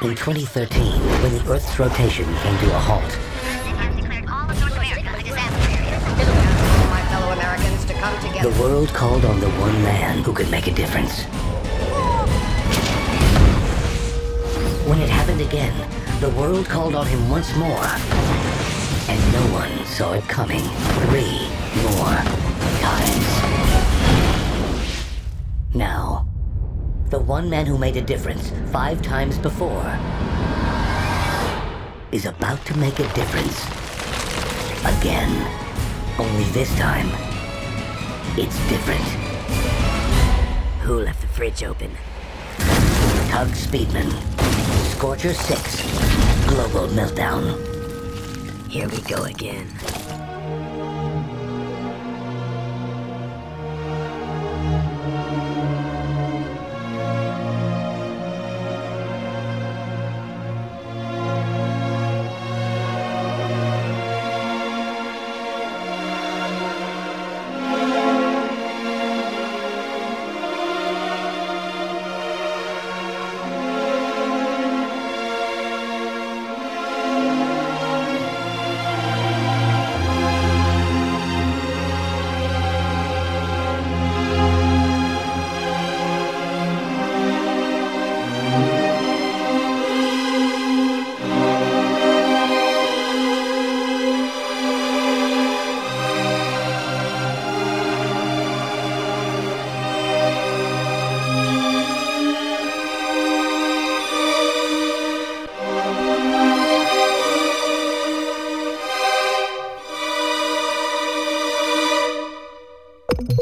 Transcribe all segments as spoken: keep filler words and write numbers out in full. In twenty thirteen, when the Earth's rotation came to a halt, the world called on the one man who could make a difference. When it happened again, the world called on him once more, and no one saw it coming. Three more times. Now, the one man who made a difference five times before is about to make a difference again. Only this time, it's different. Who left the fridge open? Tug Speedman, Scorcher six, Global Meltdown. Here we go again.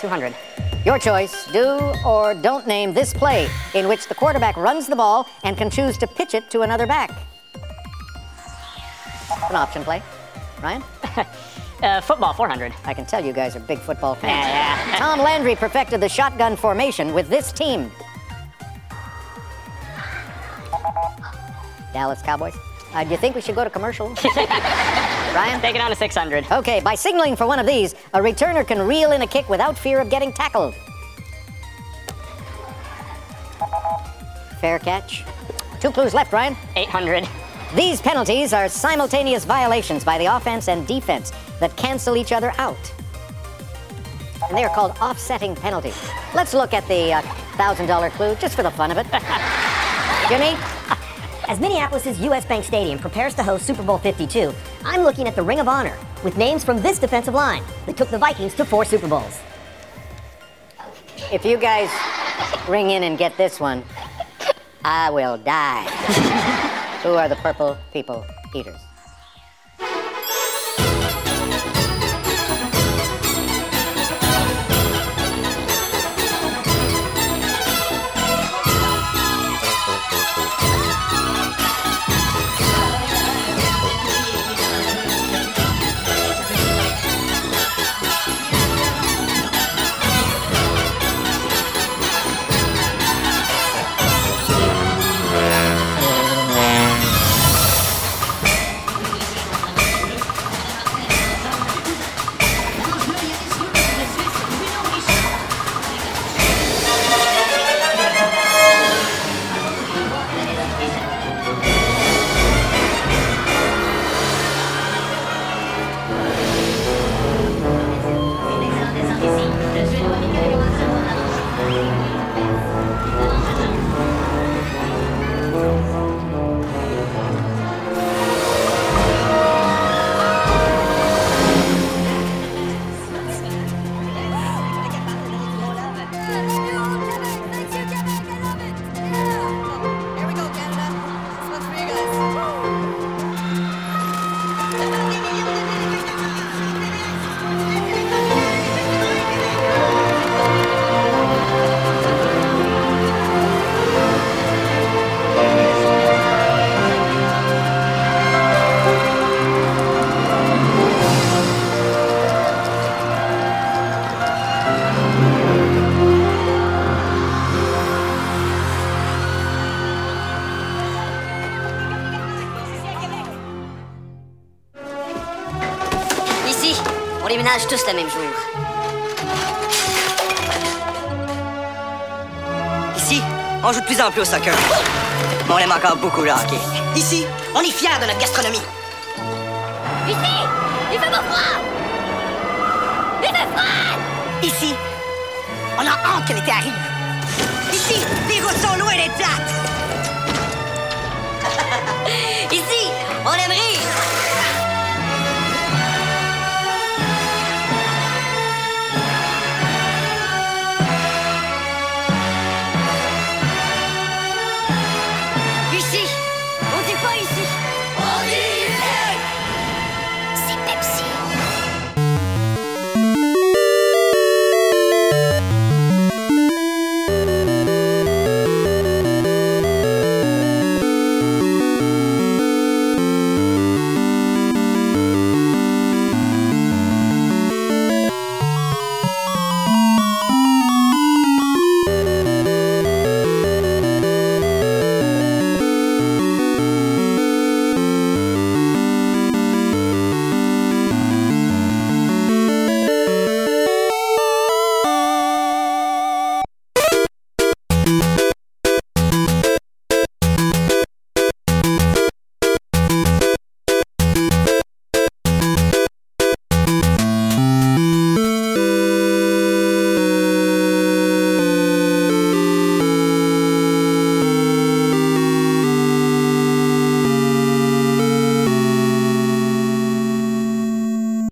two hundred. Your choice, do or don't name this play in which the quarterback runs the ball and can choose to pitch it to another back. An option play. Ryan? uh, football, four hundred. I can tell you guys are big football fans. Yeah. Tom Landry perfected the shotgun formation with this team. Dallas Cowboys. Uh, do you think we should go to commercial? Ryan? Take it on to six hundred. Okay, by signaling for one of these, a returner can reel in a kick without fear of getting tackled. Fair catch. Two clues left, Ryan. eight hundred. These penalties are simultaneous violations by the offense and defense that cancel each other out. And they are called offsetting penalties. Let's look at the uh, one thousand dollars clue, just for the fun of it. Jimmy? As Minneapolis' U S Bank Stadium prepares to host Super Bowl fifty-two, I'm looking at the Ring of Honor with names from this defensive line that took the Vikings to four Super Bowls. If you guys ring in and get this one, I will die. Who are the purple people eaters? On déménage tous le même jour. Ici, on joue de plus en plus au soccer. Mais on aime encore beaucoup le hockey. Ici, on est fiers de notre gastronomie. Ici, il fait pas froid! Il fait froid! Ici, on a hâte que l'été arrive. Ici, les routes sont loin d'être plates. Ici, on aime rire.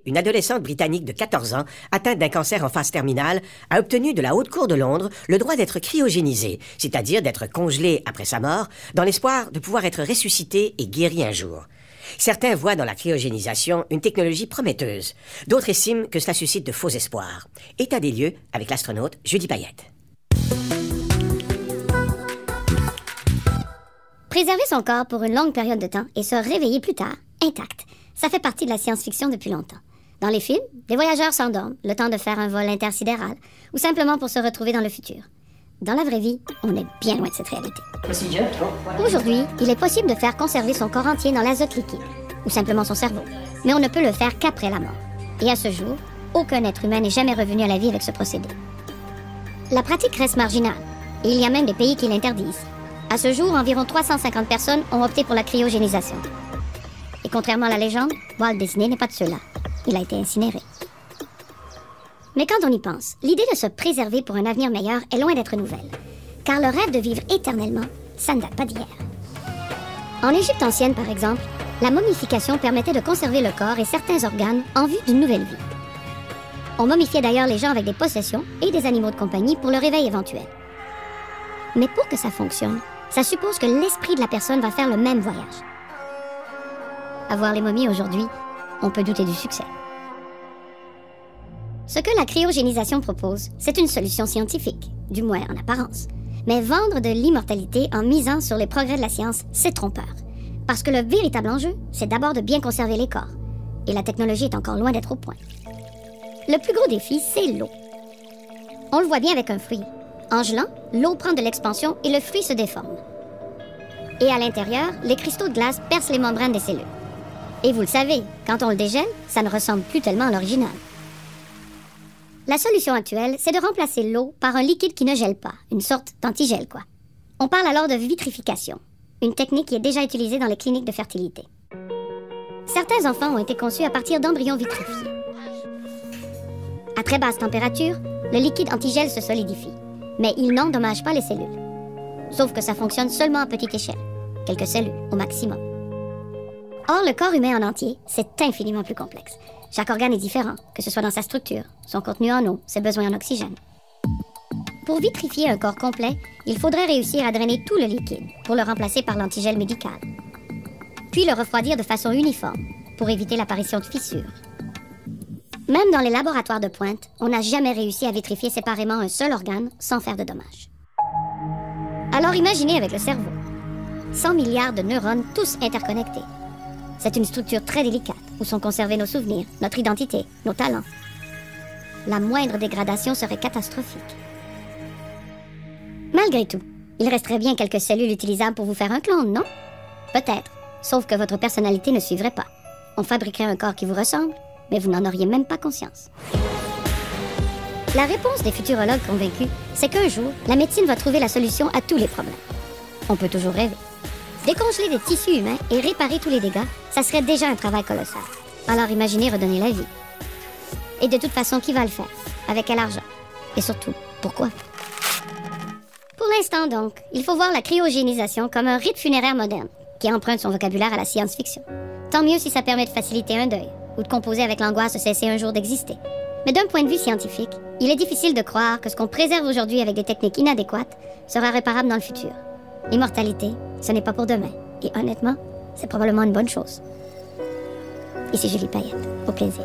Une adolescente britannique de quatorze ans, atteinte d'un cancer en phase terminale, a obtenu de la Haute Cour de Londres le droit d'être cryogénisée, c'est-à-dire d'être congelée après sa mort, dans l'espoir de pouvoir être ressuscitée et guérie un jour. Certains voient dans la cryogénisation une technologie prometteuse. D'autres estiment que cela suscite de faux espoirs. État des lieux avec l'astronaute Judy Payette. Préserver son corps pour une longue période de temps et se réveiller plus tard, intact, ça fait partie de la science-fiction depuis longtemps. Dans les films, les voyageurs s'endorment, le temps de faire un vol intersidéral, ou simplement pour se retrouver dans le futur. Dans la vraie vie, on est bien loin de cette réalité. Aujourd'hui, il est possible de faire conserver son corps entier dans l'azote liquide, ou simplement son cerveau, mais on ne peut le faire qu'après la mort. Et à ce jour, aucun être humain n'est jamais revenu à la vie avec ce procédé. La pratique reste marginale, et il y a même des pays qui l'interdisent. À ce jour, environ trois cent cinquante personnes ont opté pour la cryogénisation. Et contrairement à la légende, Walt Disney n'est pas de ceux-là. Il a été incinéré. Mais quand on y pense, l'idée de se préserver pour un avenir meilleur est loin d'être nouvelle. Car le rêve de vivre éternellement, ça ne date pas d'hier. En Égypte ancienne, par exemple, la momification permettait de conserver le corps et certains organes en vue d'une nouvelle vie. On momifiait d'ailleurs les gens avec des possessions et des animaux de compagnie pour le réveil éventuel. Mais pour que ça fonctionne, ça suppose que l'esprit de la personne va faire le même voyage. À voir les momies aujourd'hui, on peut douter du succès. Ce que la cryogénisation propose, c'est une solution scientifique, du moins en apparence. Mais vendre de l'immortalité en misant sur les progrès de la science, c'est trompeur. Parce que le véritable enjeu, c'est d'abord de bien conserver les corps. Et la technologie est encore loin d'être au point. Le plus gros défi, c'est l'eau. On le voit bien avec un fruit. En gelant, l'eau prend de l'expansion et le fruit se déforme. Et à l'intérieur, les cristaux de glace percent les membranes des cellules. Et vous le savez, quand on le dégèle, ça ne ressemble plus tellement à l'original. La solution actuelle, c'est de remplacer l'eau par un liquide qui ne gèle pas, une sorte d'antigel, quoi. On parle alors de vitrification, une technique qui est déjà utilisée dans les cliniques de fertilité. Certains enfants ont été conçus à partir d'embryons vitrifiés. À très basse température, le liquide antigel se solidifie, mais il n'endommage pas les cellules. Sauf que ça fonctionne seulement à petite échelle, quelques cellules au maximum. Or, le corps humain en entier, c'est infiniment plus complexe. Chaque organe est différent, que ce soit dans sa structure, son contenu en eau, ses besoins en oxygène. Pour vitrifier un corps complet, il faudrait réussir à drainer tout le liquide pour le remplacer par l'antigel médical. Puis le refroidir de façon uniforme pour éviter l'apparition de fissures. Même dans les laboratoires de pointe, on n'a jamais réussi à vitrifier séparément un seul organe sans faire de dommages. Alors imaginez avec le cerveau. cent milliards de neurones tous interconnectés. C'est une structure très délicate où sont conservés nos souvenirs, notre identité, nos talents. La moindre dégradation serait catastrophique. Malgré tout, il resterait bien quelques cellules utilisables pour vous faire un clone, non? Peut-être, sauf que votre personnalité ne suivrait pas. On fabriquerait un corps qui vous ressemble, mais vous n'en auriez même pas conscience. La réponse des futurologues convaincus, c'est qu'un jour, la médecine va trouver la solution à tous les problèmes. On peut toujours rêver. Décongeler des tissus humains et réparer tous les dégâts, ça serait déjà un travail colossal. Alors imaginez redonner la vie. Et de toute façon, qui va le faire? Avec quel argent? Et surtout, pourquoi? Pour l'instant donc, il faut voir la cryogénisation comme un rite funéraire moderne, qui emprunte son vocabulaire à la science-fiction. Tant mieux si ça permet de faciliter un deuil, ou de composer avec l'angoisse de cesser un jour d'exister. Mais d'un point de vue scientifique, il est difficile de croire que ce qu'on préserve aujourd'hui avec des techniques inadéquates sera réparable dans le futur. L'immortalité, ce n'est pas pour demain. Et honnêtement, c'est probablement une bonne chose. Ici Julie Payette. Au plaisir.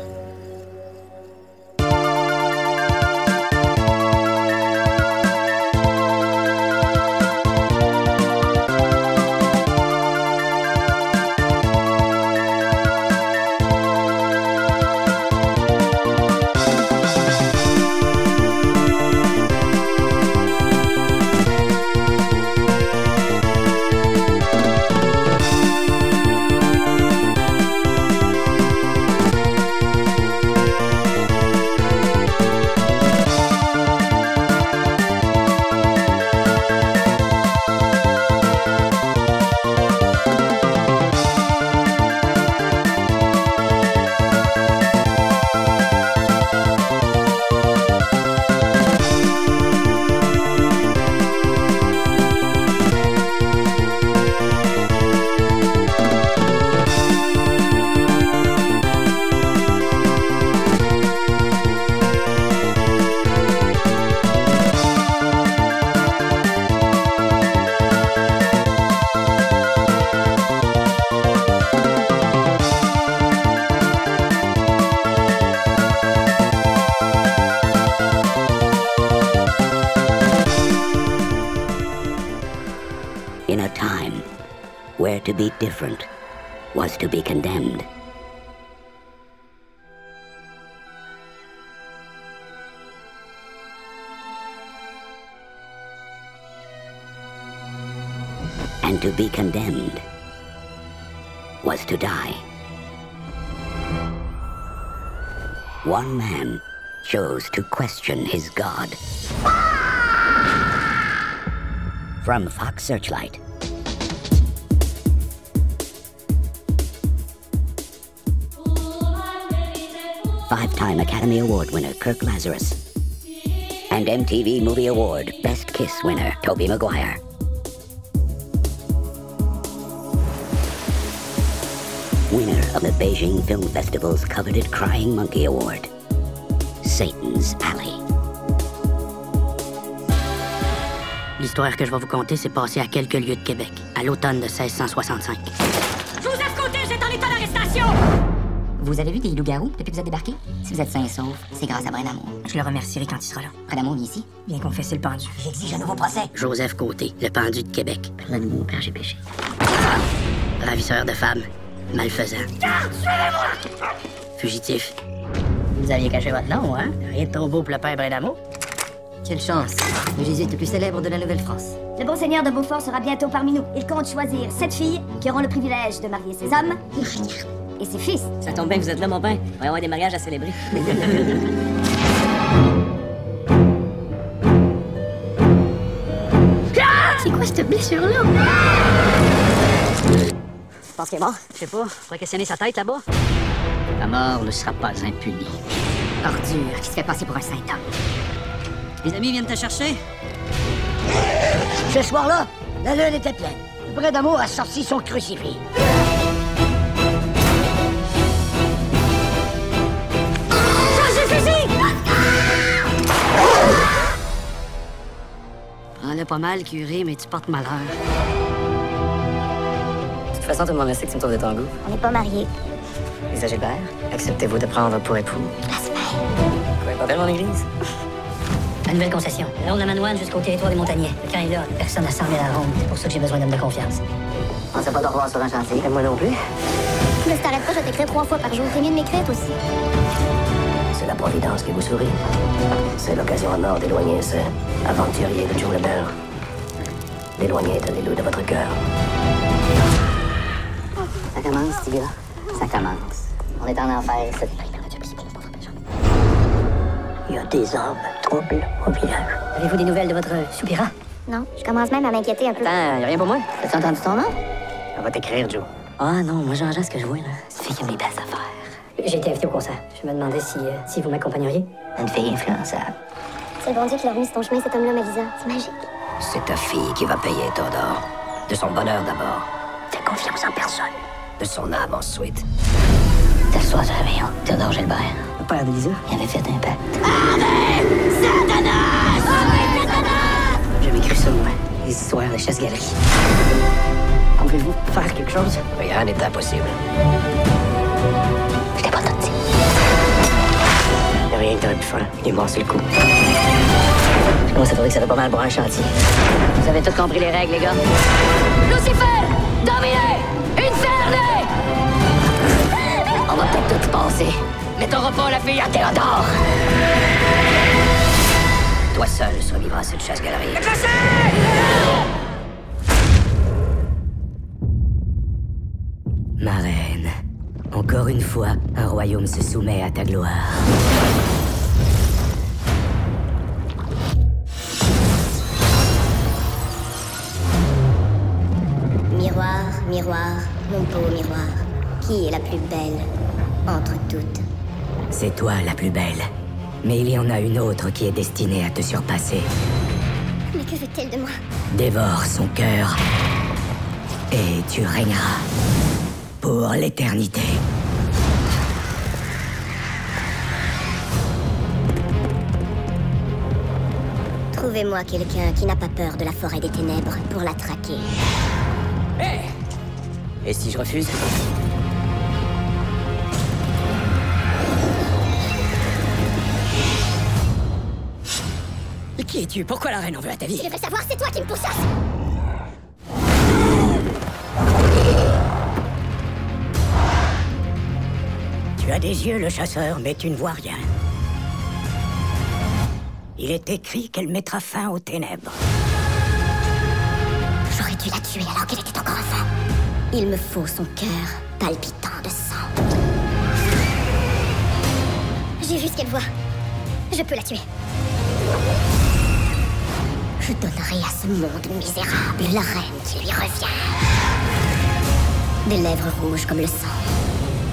To be different was to be condemned. And to be condemned was to die. One man chose to question his God. From Fox Searchlight. Five-time Academy Award winner Kirk Lazarus and M T V Movie Award Best Kiss winner Tobey Maguire. Winner of the Beijing Film Festival's coveted Crying Monkey Award, Satan's Alley. l'histoire que je vais vous conter s'est passée à quelques lieues de Québec, à l'automne de seize cent soixante-cinq. Joseph Côté, vous êtes en état d'arrestation! Vous avez vu des loups-garous depuis que vous êtes débarqués? Si vous êtes sains et saufs, c'est grâce à Brinamour. Je le remercierai quand il sera là. Brinamour vient ici. Viens confesser le pendu. J'exige un nouveau procès. Joseph Côté, le pendu de Québec. Pardonne-moi quand j'ai péché. Ah! Ravisseur de femmes, malfaisant. Garde, suivez-moi! Fugitif. Vous aviez caché votre nom, hein? Rien de trop beau pour le père Brinamour. Quelle chance. Le jésuite le plus célèbre de la Nouvelle-France. Le bon seigneur de Beaufort sera bientôt parmi nous. Il compte choisir sept filles qui auront le privilège de marier ses hommes et ses fils. Ça tombe bien que vous êtes là, mon père. On va avoir des mariages à célébrer. Ah! C'est quoi cette blessure-là? Tu penses qu'il est mort? Je sais pas. Faudrait questionner sa tête là-bas. La mort ne sera pas impunie. Ordure qui se fait passer pour un saint homme. Les amis viennent te chercher. Ce soir-là, la lune était pleine. Brinamour a sorti son crucifix. Charge le fusil! Prends-le pas mal, curé, mais tu portes malheur. De toute façon, tout le monde sait que tu me trouves de ton goût. On n'est pas mariés. Lisa Gilbert, acceptez-vous de prendre pour époux? La semaine. Quoi, pas belle, mon église? Nouvelle concession. La ronde de Manouane jusqu'au territoire des Montagnais. Le camp est là. Personne n'a semblé la ronde. C'est pour ça que j'ai besoin d'hommes de confiance. On ne sait pas d'au revoir sur un chantier. Et moi non plus. Mais si t'arrêtes pas, je t'écris trois fois par jour. C'est mieux de m'écrire aussi. C'est la Providence qui vous sourit. C'est l'occasion en or d'éloigner ce aventurier de Joe Lebeur. D'éloigner de l'élu de votre cœur. Ça commence, petit gars. Ça commence. On est en enfer, cette Il y a des hommes troubles au village. Avez-vous des nouvelles de votre soupirant? Non, je commence même à m'inquiéter un peu. Attends, y'a rien pour moi? T'as-tu entendu ton nom? On va t'écrire, Joe. Ah non, moi j'en ce que je vois, là. C'est une fille qui a des belles affaires. J'ai été invité au concert. Je me demandais si, euh, si vous m'accompagneriez. Une fille influençable. C'est le bon Dieu qui l'a remis sur ton chemin, cet homme-là, Mélisa. C'est magique. C'est ta fille qui va payer ton d'or. De son bonheur d'abord. Ta confiance en personne. De son âme ensuite. T'assois sur l'avion, Théodore Gilbert. Le père de Lisa, il avait fait un pacte. Ave Satanas! Ave Satanas! J'avais cru ça, moi. Les histoires de chasse-galerie. Pouvez-vous faire quelque chose? Rien n'est impossible. Je t'ai pas tout dit. Il n'y a rien que t'aurais pu faire. Il est mort sur le coup. Je commence à trouver que ça fait pas mal pour un chantier. Vous avez tous compris les règles, les gars. Lucifer! Dominé! Inferné! On va peut-être tout passer, mais t'auras pas la fille à Théodore! Toi seul survivras à cette chasse-galerie. Effacez! Ma reine, encore une fois, un royaume se soumet à ta gloire. Miroir, miroir, mon beau miroir, qui est la plus belle? Entre toutes. C'est toi la plus belle. Mais il y en a une autre qui est destinée à te surpasser. Mais que veut-elle de moi? Dévore son cœur. Et tu régneras. Pour l'éternité. Trouvez-moi quelqu'un qui n'a pas peur de la forêt des ténèbres pour la traquer. Hey! Et si je refuse? Qui es-tu? Pourquoi la reine en veut à ta vie? Si je veux savoir, c'est toi qui me pourchasse! Tu as des yeux, le chasseur, mais tu ne vois rien. Il est écrit qu'elle mettra fin aux ténèbres. J'aurais dû la tuer alors qu'elle était encore enfant. Il me faut son cœur palpitant de sang. J'ai vu ce qu'elle voit. Je peux la tuer. Je donnerai à ce monde misérable la reine qui lui revient. Des lèvres rouges comme le sang,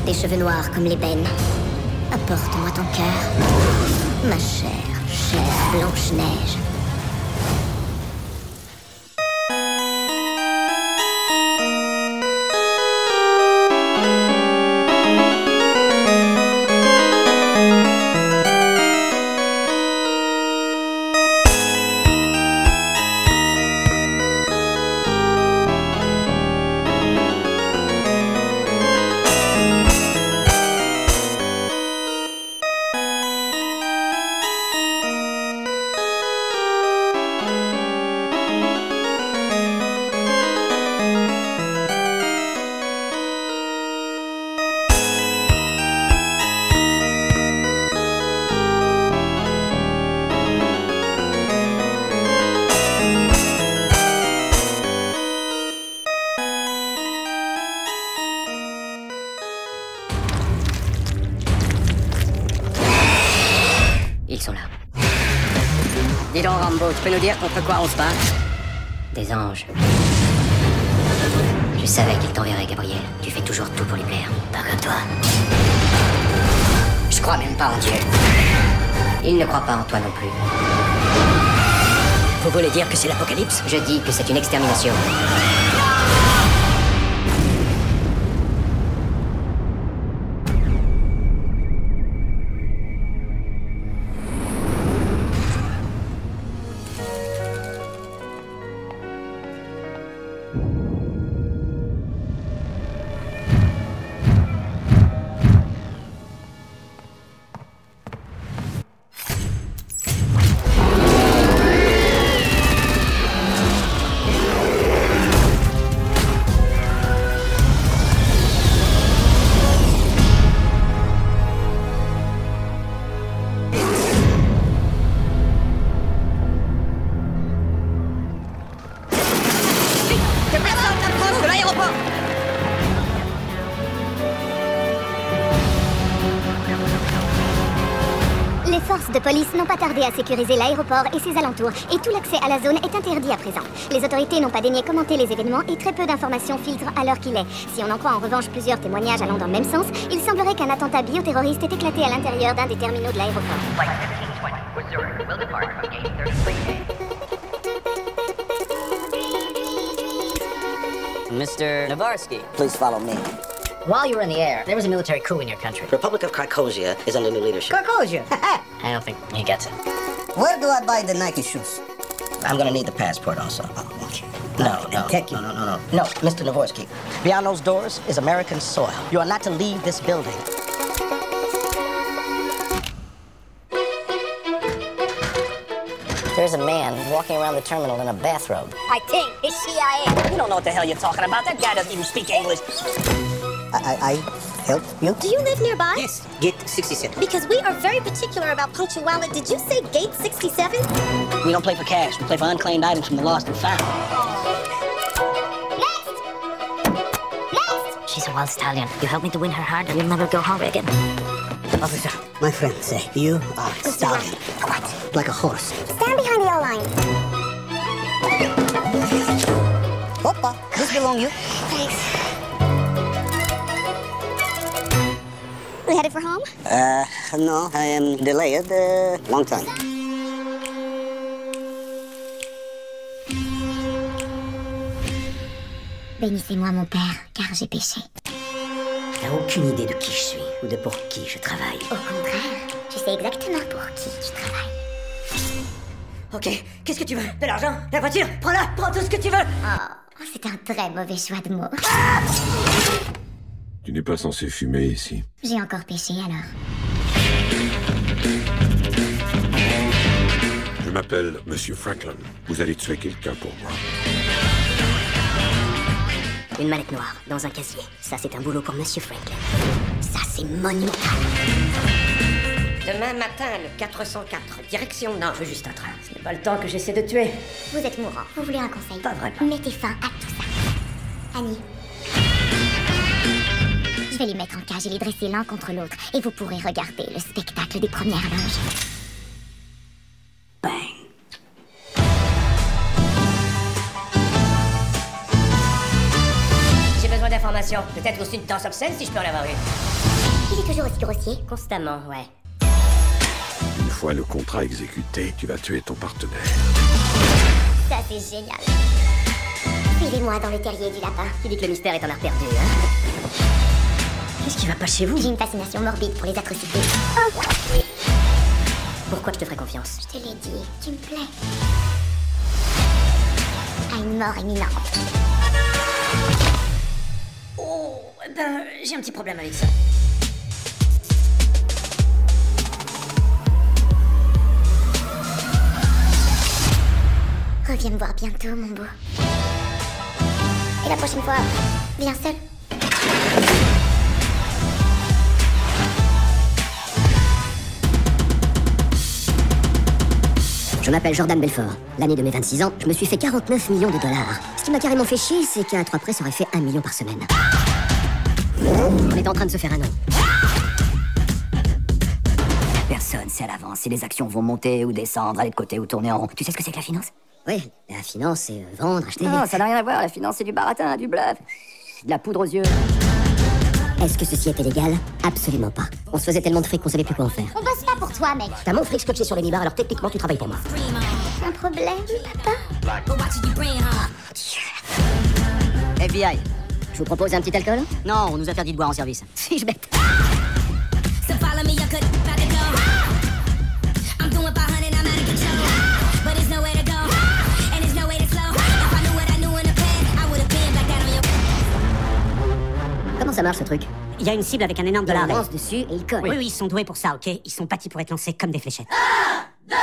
des cheveux noirs comme l'ébène. Apporte-moi ton cœur, ma chère, chère Blanche-Neige. Dis donc, Rambo, tu peux nous dire contre quoi on se bat ? Des anges. Je savais qu'il t'enverrait, Gabriel. Tu fais toujours tout pour lui plaire. Pas comme toi. Je crois même pas en Dieu. Il ne croit pas en toi non plus. Vous voulez dire que c'est l'apocalypse ? Je dis que c'est une extermination. Les polices n'ont pas tardé à sécuriser l'aéroport et ses alentours, et tout l'accès à la zone est interdit à présent. Les autorités n'ont pas daigné commenter les événements et très peu d'informations filtrent à l'heure qu'il est. Si on en croit en revanche plusieurs témoignages allant dans le même sens, il semblerait qu'un attentat bioterroriste ait éclaté à l'intérieur d'un des terminaux de l'aéroport. Mister Navorsky, please follow me. While you were in the air, there was a military coup in your country. Republic of Carcosia is under new leadership. Carcosia? I don't think he gets it. Where do I buy the Nike shoes? I'm gonna need the passport also. Oh, okay. No, no, thank you. no, no, no, no. No, Mister Navorsky, beyond those doors is American soil. You are not to leave this building. There's a man walking around the terminal in a bathrobe. I think it's C I A. You don't know what the hell you're talking about. That guy doesn't even speak English. I, I help you. Do you live nearby? Yes, gate sixty-seven. Because we are very particular about punctuality. Did you say gate sixty-seven? We don't play for cash. We play for unclaimed items from the lost and found. Next! Next! She's a wild stallion. You help me to win her heart, and you'll never go hungry again. Officer, my friend say you are a stallion. What? Like a horse. Stand behind the O-line. Hoppa, this belongs you. Thanks. You headed for home? Uh, no, I am delayed a uh, long time. Bénissez-moi mon père, car j'ai péché. Je n'ai aucune idée de qui je suis ou de pour qui je travaille. Au contraire, je sais exactement pour qui je travaille. Ok, qu'est-ce que tu veux? De l'argent? La voiture? Prends-la! Prends tout ce que tu veux! Oh, c'est un très mauvais choix de mots. Ah! Tu n'es pas censé fumer ici. J'ai encore péché, alors. Je m'appelle Monsieur Franklin. Vous allez tuer quelqu'un pour moi. Une mallette noire, dans un casier. Ça, c'est un boulot pour Monsieur Franklin. Ça, c'est monumental. Demain matin, le quatre cent quatre, direction... Non, je veux juste un train. Ce n'est pas le temps que j'essaie de tuer. Vous êtes mourant. Vous voulez un conseil? Pas vraiment. Mettez fin à tout ça. Annie. Je vais les mettre en cage et les dresser l'un contre l'autre, et vous pourrez regarder le spectacle des premières loges. Bang. J'ai besoin d'informations. Peut-être aussi une danse obscène si je peux en avoir une. Il est toujours aussi grossier? Constamment, ouais. Une fois le contrat exécuté, tu vas tuer ton partenaire. Ça, c'est génial. Suivez-moi dans le terrier du lapin. Qui dit que le mystère est en art perdu, hein? Qu'est-ce qui va pas chez vous? J'ai une fascination morbide pour les atrocités. Oh. Pourquoi je te ferais confiance? Je te l'ai dit, tu me plais. À une mort imminente. Oh, ben, j'ai un petit problème avec ça. Reviens me voir bientôt, mon beau. Et la prochaine fois, viens seul. Je m'appelle Jordan Belfort. L'année de mes vingt-six ans, je me suis fait quarante-neuf millions de dollars. Ce qui m'a carrément fait chier, c'est qu'à trois près, ça aurait fait un million par semaine. On est en train de se faire un nom. personne sait à l'avance si les actions vont monter ou descendre, aller de côté ou tourner en rond. Tu sais ce que c'est que la finance ? Oui, la finance, c'est vendre, acheter... Non, ça n'a rien à voir, la finance, c'est du baratin, du bluff, de la poudre aux yeux. Est-ce que ceci était légal ? Absolument pas. On se faisait tellement de fric qu'on savait plus quoi en faire. On bosse pas pour toi, mec. T'as mon fric scotché sur les mi-bars, alors techniquement, tu travailles pour moi. C'est un problème, papa ? Oh, F B I, je vous propose un petit alcool ? Non, on nous a interdit de boire en service. Si je bête. Comment ça marche ce truc ? Il y a une cible avec un énorme dollar. Il lance dessus et il colle. Oui, oui, ils sont doués pour ça, ok ? Ils sont bâtis pour être lancés comme des fléchettes. un, deux,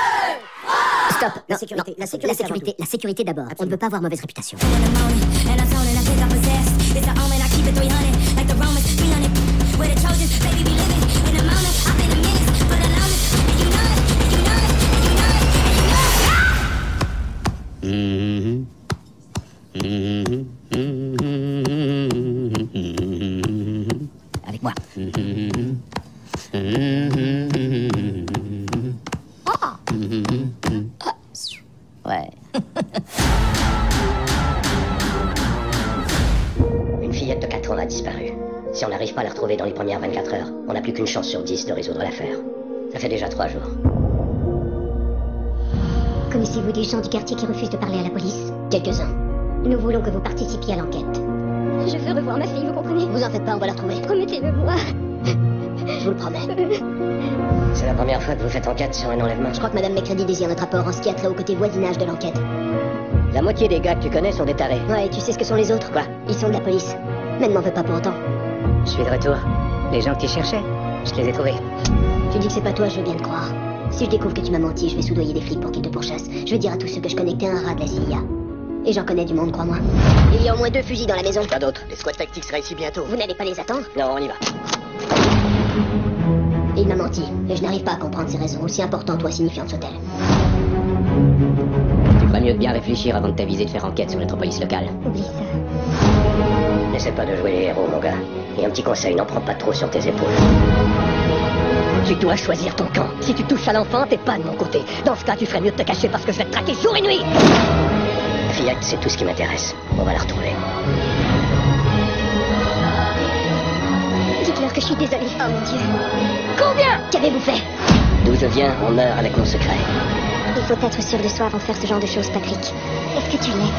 trois Stop ! La sécurité, la sécurité, la sécurité, la sécurité d'abord. Absolument. On ne peut pas avoir mauvaise réputation. Mm-hmm. Mm-hmm. Mm-hmm. Avec moi. Mm-hmm. Mm-hmm. Oh. Mm-hmm. Ah. Ouais. Une fillette de quatre ans a disparu. Si on n'arrive pas à la retrouver dans les premières vingt-quatre heures, on n'a plus qu'une chance sur dix de résoudre l'affaire. Ça fait déjà trois jours. Connaissez-vous des gens du quartier qui refusent de parler à la police ? Quelques-uns. Nous voulons que vous participiez à l'enquête. Je veux revoir ma fille, vous comprenez ? Vous en faites pas, on va la retrouver. Promettez-le-moi. Je vous le promets. C'est la première fois que vous faites enquête sur un enlèvement. Je crois que Madame McCready désire notre rapport en ce qui a trait au côté voisinage de l'enquête. La moitié des gars que tu connais sont des tarés. Ouais, et tu sais ce que sont les autres ? Quoi ? Ils sont de la police. Mais ne m'en veux pas pour autant. Je suis de retour. Les gens que tu cherchais, je les ai trouvés. Tu dis que c'est pas toi, je veux bien te croire. Si je découvre que tu m'as menti, je vais soudoyer des flics pour qu'ils te pourchassent. Je vais dire à tous ceux que je connais que t'es un rat de la C I A. Et j'en connais du monde, crois-moi. Il y a au moins deux fusils dans la maison. Pas d'autres. Les squad tactiques sera ici bientôt. Vous n'allez pas les attendre ? Non, on y va. Il m'a menti, et je n'arrive pas à comprendre ses raisons, aussi importantes ou insignifiantes soient-elles. Tu ferais mieux de bien réfléchir avant de t'aviser de faire enquête sur notre police locale. Oublie ça. N'essaie pas de jouer les héros, mon gars. Et un petit conseil, n'en prends pas trop sur tes épaules. Tu dois choisir ton camp. Si tu touches à l'enfant, t'es pas de mon côté. Dans ce cas, tu ferais mieux de te cacher parce que je vais te traquer jour et nuit. La fillette, c'est tout ce qui m'intéresse. On va la retrouver. Dites-leur que je suis désolée. Oh mon Dieu. Combien ? Qu'avez-vous fait ? D'où je viens, on meurt avec mon secret. Il faut être sûr de soi avant de faire ce genre de choses, Patrick. Est-ce que tu l'es ?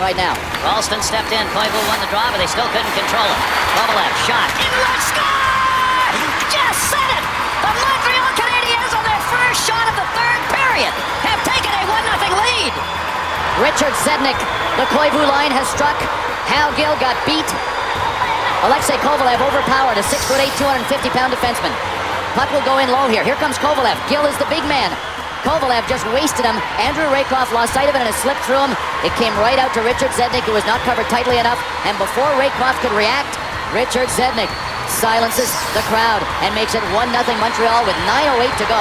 Right now. Ralston stepped in. Koivu won the draw, but they still couldn't control it. Kovalev shot. In left score! Just said it! The Montreal Canadiens on their first first shot of the third period have taken a one nothing lead. Richard Zednik, the Koivu line has struck. Hal Gill got beat. Alexei Kovalev overpowered a six foot eight, two hundred fifty pound defenseman. Puck will go in low here. Here comes Kovalev. Gill is the big man. Kovalev just wasted him. Andrew Raycroft lost sight of it and it slipped through him. It came right out to Richard Zednik, who was not covered tightly enough. And before Raycroft could react, Richard Zednik silences the crowd and makes it one nothing Montreal with nine oh eight to go.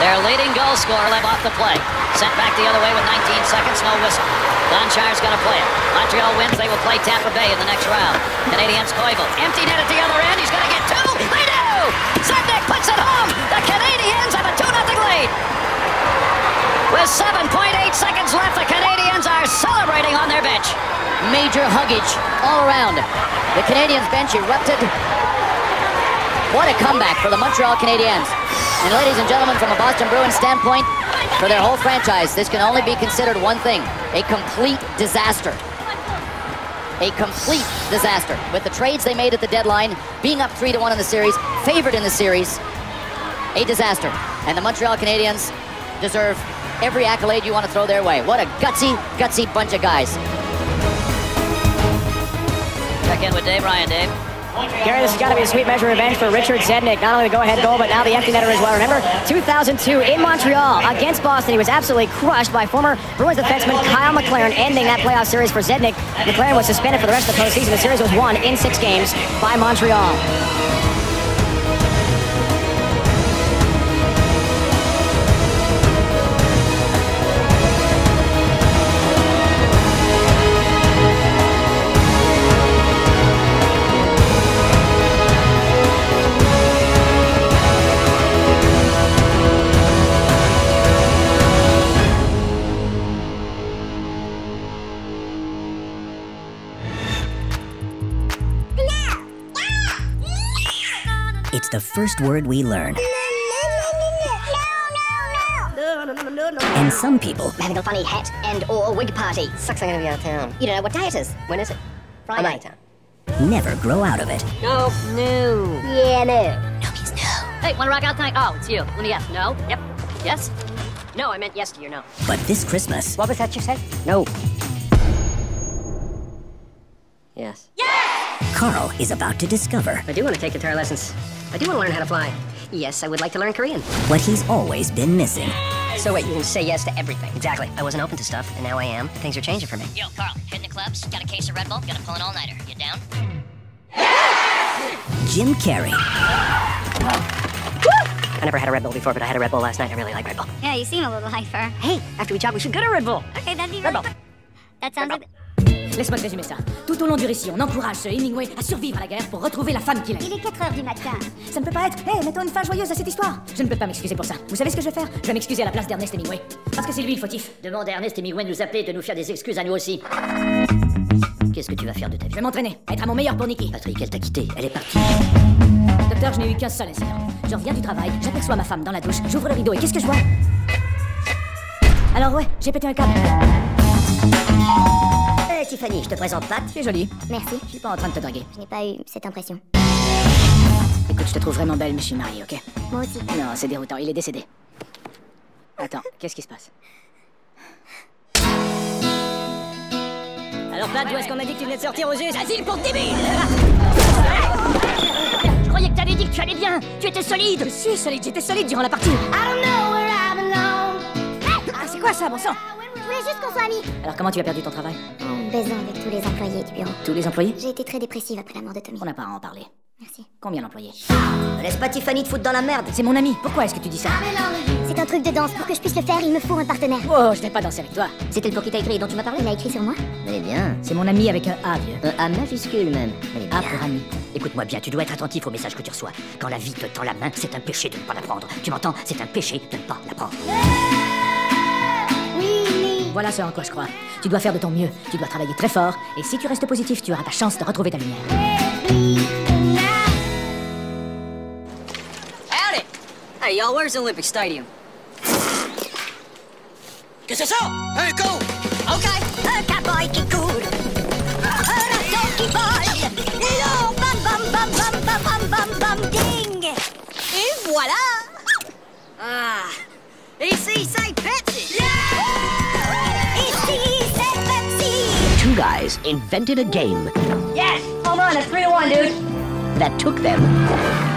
Their leading goal scorer left off the play. Sent back the other way with nineteen seconds, no whistle. Blanchard's going to play it. Montreal wins. They will play Tampa Bay in the next round. Canadiens Koivu. Empty net at the other end. He's going to get two. They do! Zednik puts it home. The Canadiens have a two nothing lead. With seven point eight seconds left, the Canadiens are celebrating on their bench. Major huggage all around. The Canadiens bench erupted. What a comeback for the Montreal Canadiens. And ladies and gentlemen, from a Boston Bruins standpoint, for their whole franchise, this can only be considered one thing, a complete disaster. A complete disaster. With the trades they made at the deadline, being up three to one in the series, favored in the series, a disaster. And the Montreal Canadiens deserve every accolade you want to throw their way. What a gutsy, gutsy bunch of guys. Check in with Dave Ryan, Dave. Gary, this has got to be a sweet measure of revenge for Richard Zednik. Not only the go-ahead goal, but now the empty netter as well. Remember, two thousand two in Montreal against Boston. He was absolutely crushed by former Bruins defenseman Kyle McLaren, ending that playoff series for Zednik. McLaren was suspended for the rest of the postseason. The series was won in six games by Montreal. The first word we learn. No, no, no, no, no, no. And some people having a funny hat and or wig party. Sucks, I'm gonna be out of town. You don't know what day it is. When is it? Friday. Never grow out of it. No. No. Yeah, no. No means no. Hey, wanna rock out tonight? Oh, it's you. Let me guess. No. Yep. Yes. No, I meant yes to your no. But this Christmas. What was that you said? No. Yes. Yes! Carl is about to discover. I do want to take guitar lessons. I do want to learn how to fly. Yes, I would like to learn Korean. What he's always been missing. So wait, you can say yes to everything. Exactly. I wasn't open to stuff, and now I am. Things are changing for me. Yo, Carl, hitting the clubs, got a case of Red Bull, got to pull an all-nighter. You down? Yes! Jim Carrey. I never had a Red Bull before, but I had a Red Bull last night. I really like Red Bull. Yeah, you seem a little hyper. Hey, after we jog, we should go to Red Bull. Okay, that'd be Red Bull. That sounds like... Laisse-moi te résumer ça. Tout au long du récit, on encourage ce Hemingway à survivre à la guerre pour retrouver la femme qu'il aime. Il est quatre heures du matin. Ça ne peut pas être. Hé, hey, mettons une fin joyeuse à cette histoire. Je ne peux pas m'excuser pour ça. Vous savez ce que je vais faire? Je vais m'excuser à la place d'Ernest Hemingway. Parce que c'est lui le fautif. Demande à Ernest Hemingway de nous appeler et de nous faire des excuses à nous aussi. Qu'est-ce que tu vas faire de ta vie? Je vais m'entraîner, à être à mon meilleur pour Nikki. Patrick, elle t'a quitté. Elle est partie. Docteur, je n'ai eu qu'un seul incident. Je reviens du travail, j'aperçois ma femme dans la douche, j'ouvre le rideau et qu'est-ce que je vois? Alors ouais, j'ai pété un câble. Tiffany, je te présente Pat. Tu es jolie. Merci. Je suis pas en train de te draguer. Je n'ai pas eu cette impression. Écoute, je te trouve vraiment belle, mais je suis mariée, ok? Moi aussi. Non, c'est déroutant. Il est décédé. Attends, qu'est-ce qui se passe? Alors, Pat, où est-ce qu'on a dit que tu venais de sortir au juste? Asile pour débiles! Je croyais que t'avais dit que tu allais bien. Tu étais solide. Je suis solide. J'étais solide durant la partie. I don't know where I belong. Ah, c'est quoi ça, bon sang? Je voulais juste qu'on soit amis. Alors, comment tu as perdu ton travail? Baisant avec tous les employés du bureau. Tous les employés? J'ai été très dépressive après la mort de Tommy. On n'a pas à en parler. Merci. Combien d'employés? Laisse pas Tiffany te foutre dans la merde. C'est mon ami. Pourquoi est-ce que tu dis ça? C'est un truc de danse. Pour que je puisse le faire, il me faut un partenaire. Oh, je n'ai pas dansé avec toi. C'était le pour qui t'a écrit et dont tu m'as parlé? Il a écrit sur moi. Allez bien. C'est mon ami avec un A, vieux. Un A majuscule même. A pour ami. Écoute-moi bien, tu dois être attentif aux messages que tu reçois. Quand la vie te tend la main, c'est un péché de ne pas la prendre. Tu m'entends? C'est un péché de ne pas la prendre. Voilà ce en quoi je crois. Tu dois faire de ton mieux, tu dois travailler très fort, et si tu restes positif, tu auras ta chance de retrouver ta lumière. Howdy! Hey y'all, where's the Olympic Stadium? Qu'est-ce que c'est ça? Un coup! Ok! Un cowboy qui court! Un raton qui vole! Hello! Bam bam bam bam bam bam bam bam ding! Et voilà! Ah! Cowboys invented a game. Yes! Hold on, it's three to one, dude! That took them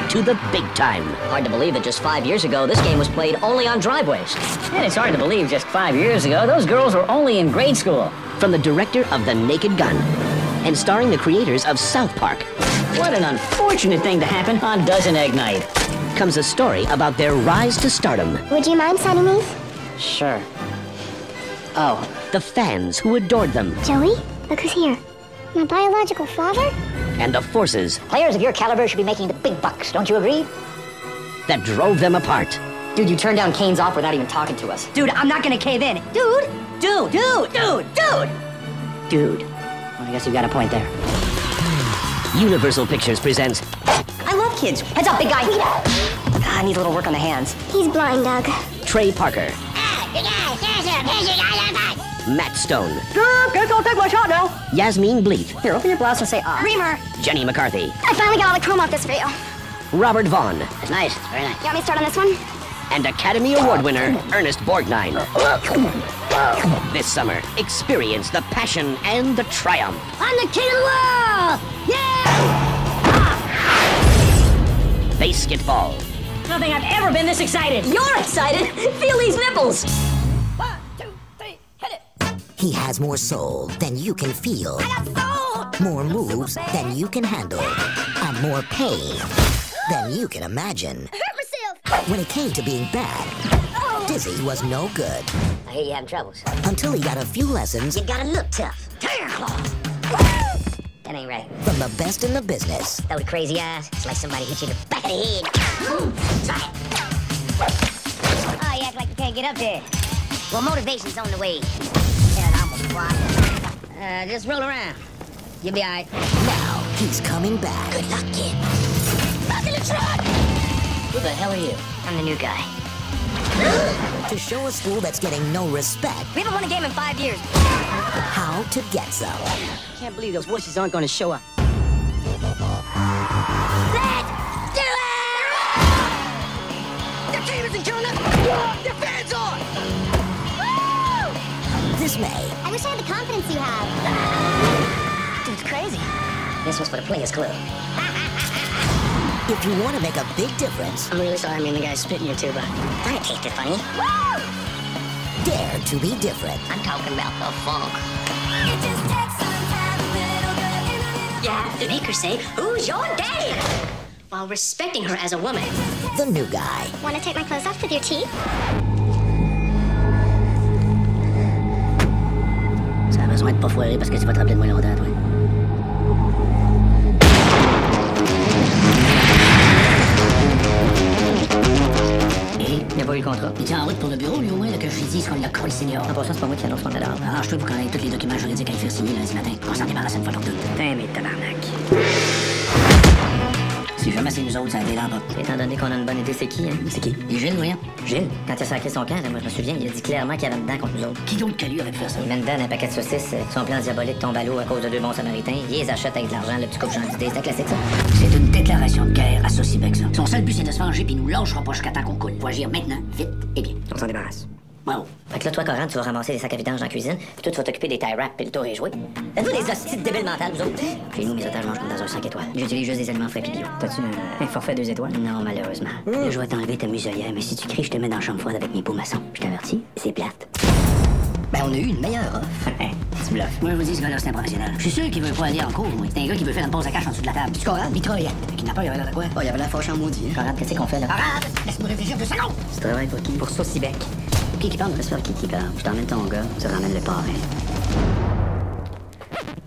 to the big time. Hard to believe that just five years ago, this game was played only on driveways. And it's hard to believe just five years ago, those girls were only in grade school. From the director of The Naked Gun and starring the creators of South Park. What an unfortunate thing to happen on Dozen Egg Night. Comes a story about their rise to stardom. Would you mind signing these? Sure. Oh. The fans who adored them. Joey, look who's here. My biological father? And the forces. Players of your caliber should be making the big bucks, don't you agree? That drove them apart. Dude, you turned down Kane's offer without even talking to us. Dude, I'm not gonna cave in. Dude! Dude! Dude! Dude! Dude! Dude. Well, I guess you've got a point there. Universal Pictures presents... I love kids. Heads up, big guy. I need a little work on the hands. He's blind, Doug. Trey Parker. Ah, big guy, here's him, here's your guy. Matt Stone. Dude, guess I'll take my shot now. Yasmeen Bleeth. Here, open your blouse and say ah. Reamer. Jenny McCarthy. I finally got all the chrome off this video. Robert Vaughn. That's nice, that's very nice. You want me to start on this one? And Academy Award winner, Ernest Borgnine. This summer, experience the passion and the triumph. I'm the king of the world! Yeah! Basketball. I don't think I've ever been this excited. You're excited? Feel these nipples. One, two, three, hit it. He has more soul than you can feel. I got soul! More moves than you can handle. And more pain than you can imagine. When it came to being bad, oh. Dizzy was no good. I hear you having troubles. Until he got a few lessons. You gotta look tough. Tear your claws. That ain't right. From the best in the business. That with crazy eyes, it's like somebody hit you in the back of the head. Try it. Oh, you act like you can't get up there. Well, motivation's on the way. And I'm a rock. Uh, just roll around. You'll be all right. Now, he's coming back. Good luck, kid. Back in the truck! Who the hell are you? I'm the new guy. To show a school that's getting no respect. We haven't won a game in five years. How to get some. Can't believe those wussies aren't going to show up. Let's do it! The team isn't killing us. The fans are. Woo! This May. I wish I had the confidence you have. Dude's crazy. This was for the Players Club. If you want to make a big difference... I'm really sorry, I mean, the guy's spitting you too, but... I tasted funny. Woo! Dare to be different. I'm talking about the funk. It just takes some time, little girl, little... You have to make her say, who's your daddy? While respecting her as a woman. The new guy. Want to take my clothes off with your teeth? Ça a besoin de pas foirer parce que tu vas te rappeler de moi longtemps, toi. Il n'a pas eu le contrat. Il était en route pour le bureau, lui, au moins, là, que je lui dise qu'on l'a collé senior. En passant, c'est pas moi qui annonce son cadavre. Alors, je peux vous connaître tous les documents juridiques à lui faire signer lundi matin. On s'en débarrasse une fois pour toutes. Putain, mais tabarnak. Si jamais c'est nous autres, ça a été là-bas. Étant donné qu'on a une bonne idée, c'est qui, hein? C'est qui? Et Gilles, voyons. Gilles, quand il a sacré son camp, là, moi, je me souviens, il a dit clairement qu'il y avait dedans contre nous autres. Qui donc que lui aurait pu faire ça? Il met dedans un paquet de saucisses. Son plan diabolique tombe à l'eau à cause de deux bons Samaritains. Il les achète avec de l'argent, le petit couple genre d'idées. C'est classique, ça. C'est une déclaration de guerre associée avec ça. Son seul but, c'est de se venger, puis il nous lâchera pas jusqu'à temps qu'on coule. Faut agir maintenant, vite et bien. On s'en débarrasse. Wow. Fait que là, toi, Corinne, tu vas ramasser les sacs à vidange dans la cuisine, puis toi, tu vas t'occuper des tie wraps, puis le tour est joué. Faites-vous des hosties de débiles mentales, vous autres? Chez nous, mes otages mangent comme dans un cinq étoiles. J'utilise juste des aliments frais pis bio. T'as-tu un, un forfait deux étoiles? Non, malheureusement. Mmh. Je vais t'enlever ta muselière, mais si tu cries, je te mets dans la chambre froide avec mes peaux maçons. Je t'avertis, c'est plate. Ben, on a eu une meilleure offre. Hein, tu bluffes. Moi, je vous dis, ce gars-là, c'est un professionnel. Je suis sûr qu'il veut pas aller en cours, moi. C'est un gars qui veut faire une pause à cache en dessous de la table. Tu comprends? Il travaille. Fait qu'il n'a pas, il avait l'air de quoi? Oh, il avait l'air fâché en maudit. Hein. Corinne, qu'est-ce qu'on fait, là? Arrête! Laisse-moi réfléchir deux secondes! Tu travailles pour qui? Pour Saucibec. Qui qui parle, reste faire qui qui parle. Je t'emmène ton gars, tu ramènes le parrain.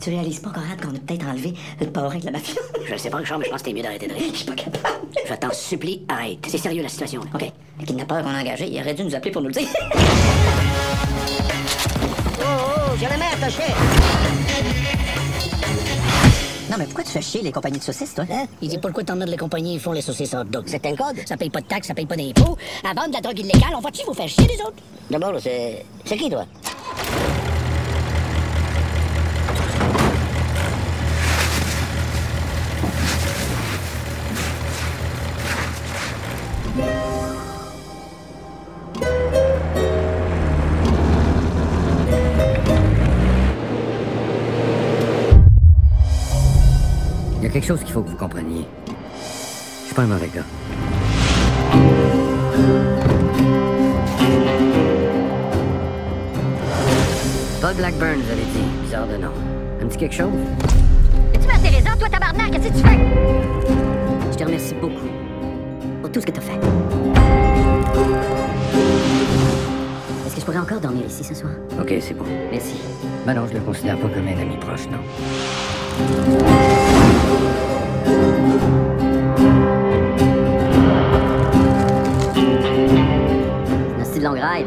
Tu réalises pas, Conrad, qu'on a peut-être enlevé le parrain de la mafia? Je sais pas, Richard, mais je pense que t'es mieux d'arrêter de rire. Je suis pas capable. Je t'en supplie, arrête. C'est sérieux la situation. Là. OK. Le kidnappeur qu'on a engagé, il aurait dû nous appeler pour nous le dire. Oh, oh, j'ai la main attachée. Non, mais pourquoi tu fais chier les compagnies de saucisses, toi? Hein? Il dit pourquoi t'emmènes les compagnies, ils font les saucisses hot dog. C'est un code? Ça paye pas de taxes, ça paye pas d'impôts. À vendre de la drogue illégale, on va-tu vous faire chier les autres? D'abord, c'est. C'est qui, toi? quelque chose qu'il faut que vous compreniez. Je suis pas un mauvais gars. Todd Blackburn, vous avez dit. Bizarre de nom. Un petit quelque chose? Es-tu m'intéressant, toi, tabarnak? Qu'est-ce que tu fais? Je te remercie beaucoup pour tout ce que t'as fait. Est-ce que je pourrais encore dormir ici ce soir? OK, c'est bon. Merci. Ben non, je le considère pas comme un ami proche, non. C'est un style long ride.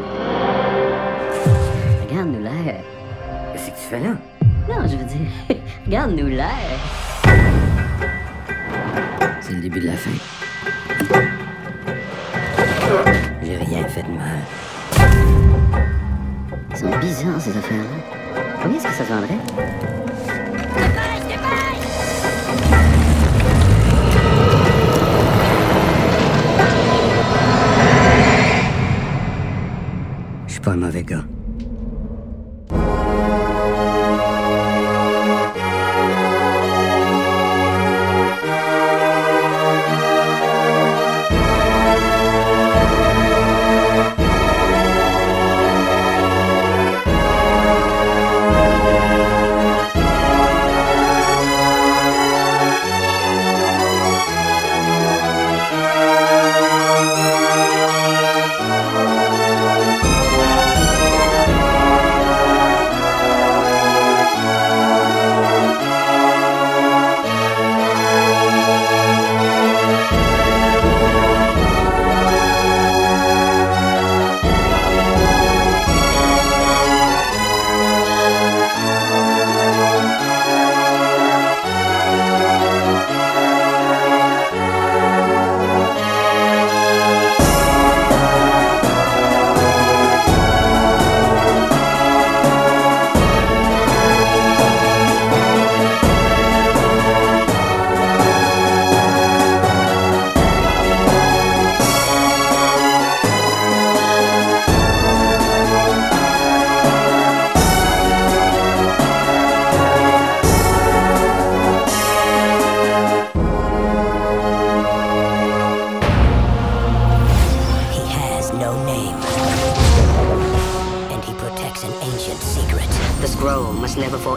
Regarde-nous l'air. Qu'est-ce que tu fais là? Non, je veux dire, regarde-nous l'air. C'est le début de la fin. J'ai rien fait de mal. Ils sont bizarres, ces affaires-là. Combien est-ce que ça te vendrait? Dépêche, dépêche! Je suis pas un mauvais gars.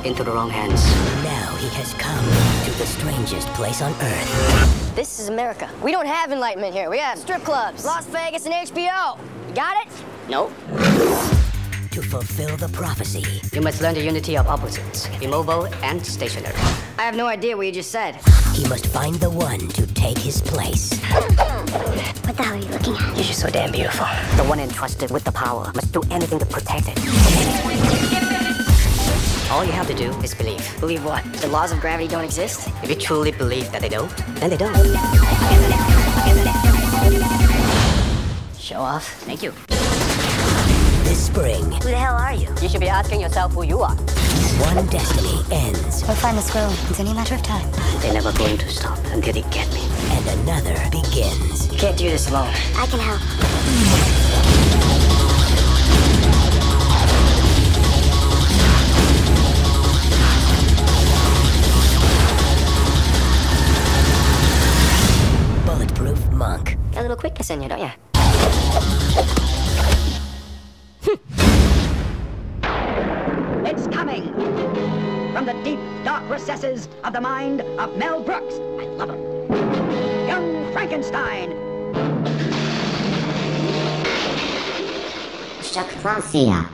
Into the wrong hands. Now he has come to the strangest place on earth. This is America. We don't have enlightenment here. We have strip clubs, Las Vegas, and H B O. You got it? No. To fulfill the prophecy, you must learn the unity of opposites, immobile and stationary. I have no idea what you just said. He must find the one to take his place. What the hell are you looking at? You're just so damn beautiful. The one entrusted with the power must do anything to protect it. All you have to do is believe. Believe what? The laws of gravity don't exist? If you truly believe that they don't, then they don't. Show off. Thank you. This spring... Who the hell are you? You should be asking yourself who you are. One destiny ends. We'll find this road. It's only a matter of time. They're never going to stop until they get me. And another begins. You can't do this alone. I can help. Monk. Got a little quickness in you, don't ya? It's coming from the deep, dark recesses of the mind of Mel Brooks. I love him. Young Frankenstein. choc point c a.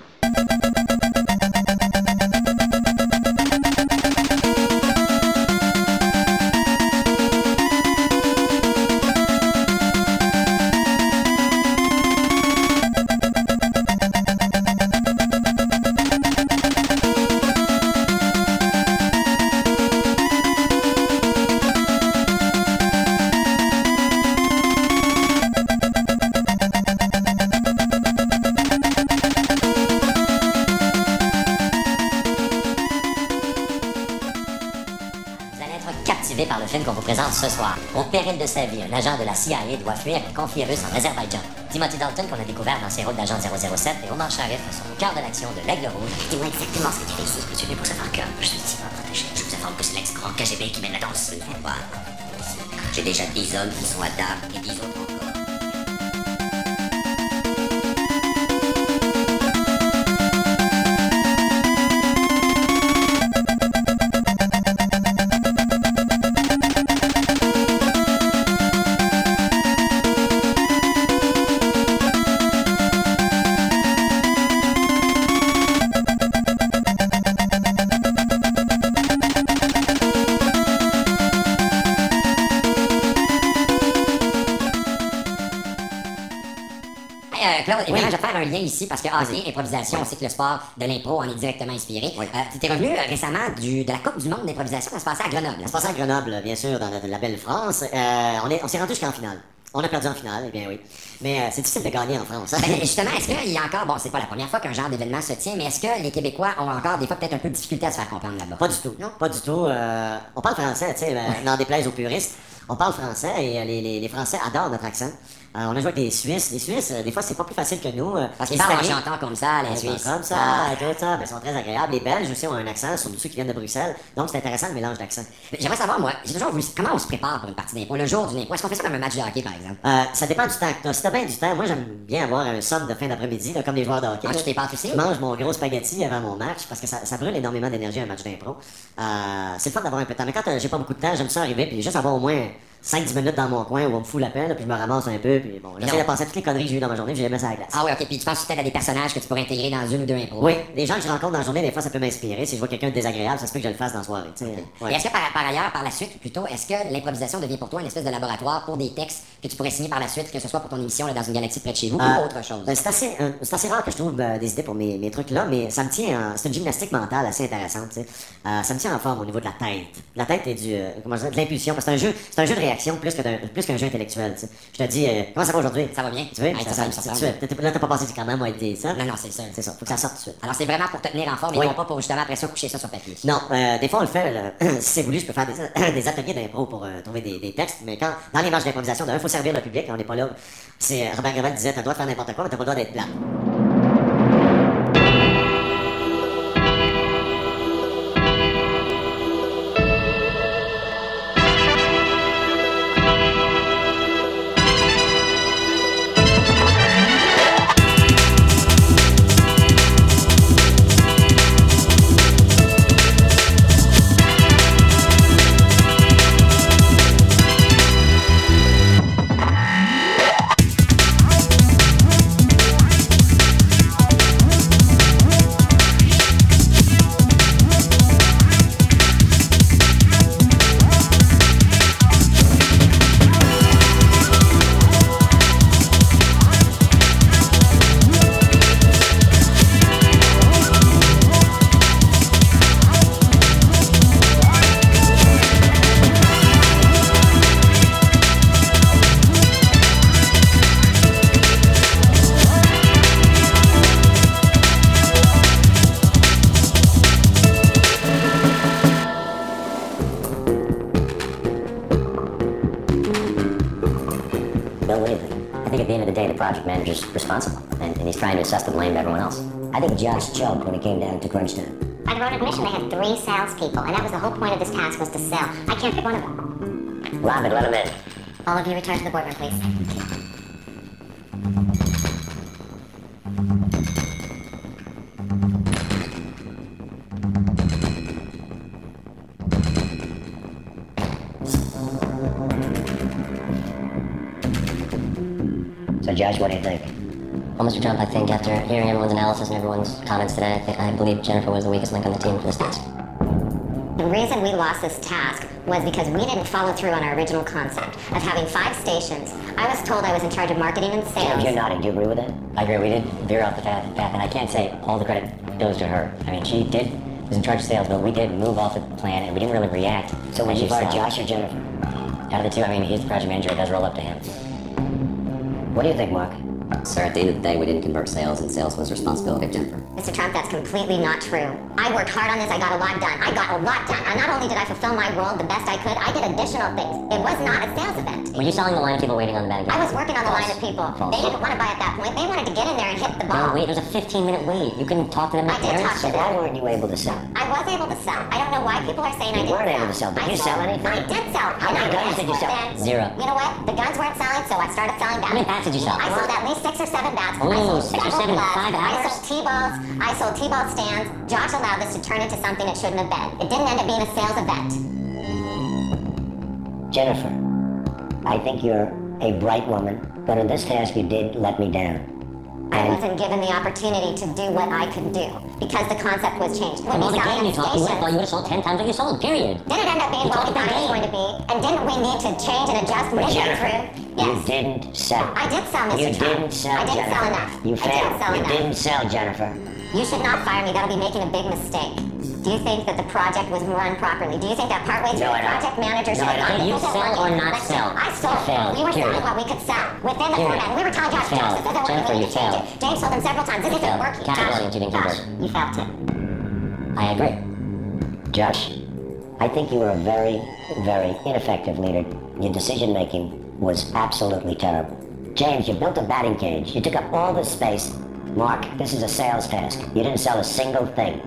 Ce soir, au péril de sa vie, un agent de la C I A doit fuir un conflit russe en Azerbaïdjan. Timothy Dalton, qu'on a découvert dans ses rôles d'agent zéro zéro sept, et Omar Sharif sont au cœur de l'action de l'Aigle Rouge. Dis-moi exactement ce que tu fais ici. Je suis venu pour savoir que je suis ici pour protéger. Je vous attendre que ce lex grand K G B qui mène la danse. J'ai déjà dix hommes qui sont à table et dix autres encore. Oui, je vais faire un lien ici parce que hockey, improvisation, on sait que le sport de l'impro en est directement inspiré. Oui. Euh, tu étais revenu récemment du, de la Coupe du monde d'improvisation, ça se passait à Grenoble. Ça se passait à Grenoble, bien sûr, dans la, la belle France. Euh, on, est, on s'est rendu jusqu'en finale. On a perdu en finale, eh bien oui. Mais euh, c'est difficile de gagner en France. Ben, justement, est-ce qu'il y a encore... Bon, c'est pas la première fois qu'un genre d'événement se tient, mais est-ce que les Québécois ont encore des fois peut-être un peu de difficulté à se faire comprendre là-bas? Pas du tout, non? Pas du tout. Euh, on parle français, tu sais, n'en déplaise aux puristes. On parle français et euh, les, les, les Français adorent notre accent. Euh, on a joué avec des Suisses. Les Suisses, euh, des fois, c'est pas plus facile que nous. Euh, Parce qu'ils parlent en chantant comme ça, les Suisses. Comme ça, ah. tout ça. Ben, ils sont très agréables. Les Belges aussi ont un accent, surtout ceux qui viennent de Bruxelles. Donc, c'est intéressant le mélange d'accents. J'aimerais savoir, moi, j'ai toujours voulu... Comment on se prépare pour une partie d'impro? Le jour d'une impro, est-ce qu'on fait ça comme un match de hockey, par exemple? Euh, ça dépend du temps. Donc, si t'as bien du temps, moi, j'aime bien avoir un somme de fin d'après-midi, là, comme les joueurs de hockey. Mange tes pâtes aussi? Je mange mon gros spaghetti avant mon match parce que ça, ça brûle énormément d'énergie un match d'impro. Euh, c'est le fun d'avoir un peu de temps. Mais quand euh, j'ai pas beaucoup de temps, j'aime ça arriver puis juste avoir au moins cinq dix minutes dans mon coin où on me fout la peine, puis je me ramasse un peu, puis bon, j'essaie de penser à toutes les conneries que j'ai eues dans ma journée, puis je les mets sur la glace. Ah oui, ok, puis tu penses peut-être à des personnages que tu pourrais intégrer dans une ou deux impros? Oui, les gens que je rencontre dans la journée, des fois ça peut m'inspirer. Si je vois quelqu'un de désagréable, ça se peut que je le fasse dans la soirée. Okay. Ouais. Et est-ce que par, par ailleurs, par la suite, plutôt, est-ce que l'improvisation devient pour toi une espèce de laboratoire pour des textes que tu pourrais signer par la suite, que ce soit pour ton émission là, dans une galaxie près de chez vous euh, ou autre chose? C'est assez, euh, c'est assez rare que je trouve euh, des idées pour mes, mes trucs-là, mais ça me tient en, c'est une gymnastique mentale assez intéressante, tu sais. Euh, ça me tient en forme au niveau de la tête. La tête est du, euh, comment je dis, de l'impulsion, parce que c'est un jeu, c'est un jeu de réaction plus, que d'un, plus qu'un jeu intellectuel. T'sais. Je te dis, euh, comment ça va aujourd'hui? Ça va bien. Tu veux? Ah, ça, ça, ça, ça, ça, ça, ça, ça. Là, t'as pas passé du quand même, moi, dit ça? Non, non, c'est ça. C'est ça. Faut que ça sorte tout de suite. Alors, c'est vraiment pour te tenir en forme, mais oui. Non pas pour justement après ça coucher ça sur papier. Non, euh, des fois, on le fait. Là, si c'est voulu, je peux faire des, des ateliers d'impro pour euh, trouver des, des textes, mais quand, dans les matchs d'improvisation, d'un, il faut servir le public, on n'est pas là. C'est, Robert Gravel disait, t'as le droit de faire n'importe quoi, mais t'as pas le droit d'être blanc. Responsible, and, and he's trying to assess the blame to everyone else. I think Josh choked when it came down to crunch time. By their own admission, they had three salespeople, and that was the whole point of this task, was to sell. I can't pick one of them. Robin, let him in. All of you return to the boardroom, please. So Josh, what do you think? Well, Mister Trump, I think after hearing everyone's analysis and everyone's comments today, I, think, I believe Jennifer was the weakest link on the team for this task. The reason we lost this task was because we didn't follow through on our original concept of having five stations. I was told I was in charge of marketing and sales. If you're nodding, do you agree with that? I agree. We did veer off the path, and I can't say all the credit goes to her. I mean, she did was in charge of sales, but we did move off the plan, and we didn't really react. So would you fire Josh or Jennifer? Out of the two, I mean, he's the project manager. It does roll up to him. What do you think, Mark? Sir, at the end of the day, we didn't convert sales, and sales was the responsibility of Jennifer. Mister Trump, that's completely not true. I worked hard on this. I got a lot done. I got a lot done. And not only did I fulfill my role the best I could, I did additional things. It was not a sales event. Were you selling the line of people waiting on the batting box? I was working on the False. line of people. False. They didn't want to buy at that point. They wanted to get in there and hit the ball. No, wait. There's a fifteen-minute wait. You couldn't talk to them. I did talk to them. So why weren't you able to sell? I was able to sell. I don't know why people are saying you I didn't sell. You weren't able to sell. Did I you sell anything? I did sell. How many guns did you sell? Zero. You know what? The guns weren't selling, so I started selling bats. How many bats did you sell? I sold at least six or seven bats. Oh, six or seven in five hours? I sold T-balls. I sold T-ball stands. Josh allowed this to turn into something it shouldn't have been. It didn't end up being a sales event. Jennifer, I think you're a bright woman, but in this task you did let me down. I wasn't given the opportunity to do what I could do because the concept was changed. When well, you sold you talked, you would have sold ten times what you sold, period. Did it end up being what we thought it was going to be? And didn't we need to change and adjust midway through? Yes. You didn't sell. I did sell, Mister You Trump. didn't sell, I didn't Jennifer. sell enough. You failed. I didn't sell you enough. didn't sell, Jennifer. You should not fire me. That'll be making a big mistake. Do you think that the project was run properly? Do you think that partway through no, the project manager should have gone? No, you sell or not sell? I sold. We were selling what we could sell within the format. We were telling Josh, Josh, this isn't working. We need to change it. James told him several times, this isn't working. Josh, Josh, you failed him. I agree. Josh, I think you were a very, very ineffective leader. Your decision making was absolutely terrible. James, you built a batting cage. You took up all this space. Mark, this is a sales task. You didn't sell a single thing.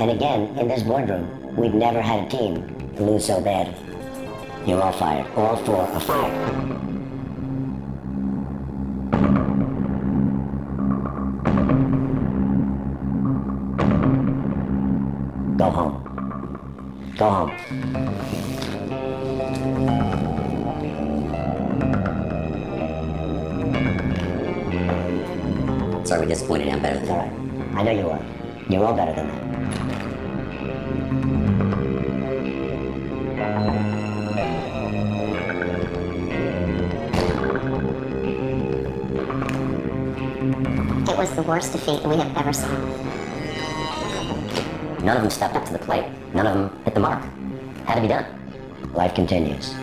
And again, in this boardroom, we've never had a team to lose so badly. You're all fired. All four are fired. Go home. Go home. Sorry, we disappointed. I'm better than that. I know you are. You're all better than that. It was the worst defeat we have ever seen. None of them stepped up to the plate. None of them hit the mark. Had to be done. Life continues.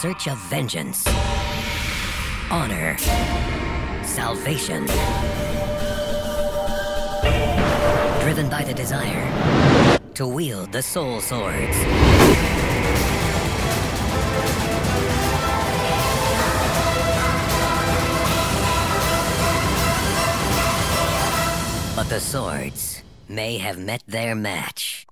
Search of vengeance, honor, salvation, driven by the desire to wield the soul swords. But the swords may have met their match.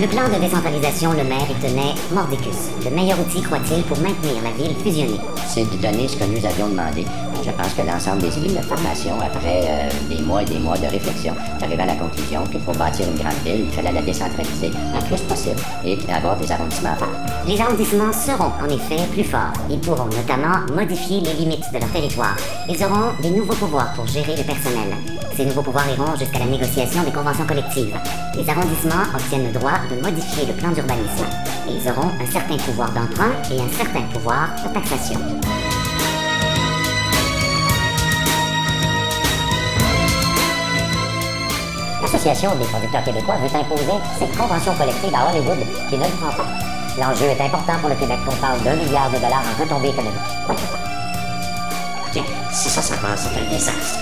Le plan de décentralisation, le maire y tenait mordicus. Le meilleur outil, croit-il, pour maintenir la ville fusionnée. C'est de donner ce que nous avions demandé. Je pense que l'ensemble des équipes de formation, après euh, des mois et des mois de réflexion, arrivait à la conclusion qu'il faut bâtir une grande ville, il fallait la décentraliser le plus possible et avoir des arrondissements forts. Les arrondissements seront en effet plus forts. Ils pourront notamment modifier les limites de leur territoire. Ils auront des nouveaux pouvoirs pour gérer le personnel. Ces nouveaux pouvoirs iront jusqu'à la négociation des conventions collectives. Les arrondissements obtiennent le droit de modifier le plan d'urbanisme. Et ils auront un certain pouvoir d'emprunt et un certain pouvoir de taxation. L'Association des producteurs québécois veut imposer cette convention collective à Hollywood qui ne le prend pas. L'enjeu est important pour le Québec, qu'on parle d'un milliard de dollars en retombées économiques. Tiens, si ça, ça passe, c'est un désastre.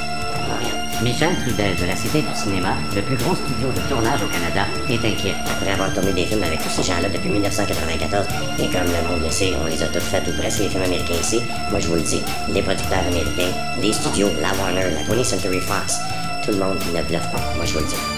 Michel Trudel de la Cité du cinéma, le plus gros studio de tournage au Canada, est inquiet. Après avoir tourné des films avec tous ces gens-là depuis dix-neuf cent quatre-vingt-quatorze, et comme le monde le sait, on les a tous faits ou presque les films américains ici, moi je vous le dis, les producteurs américains, les studios, la Warner, la twentieth Century Fox, tout le monde ne bluffe pas, moi je vous le dis.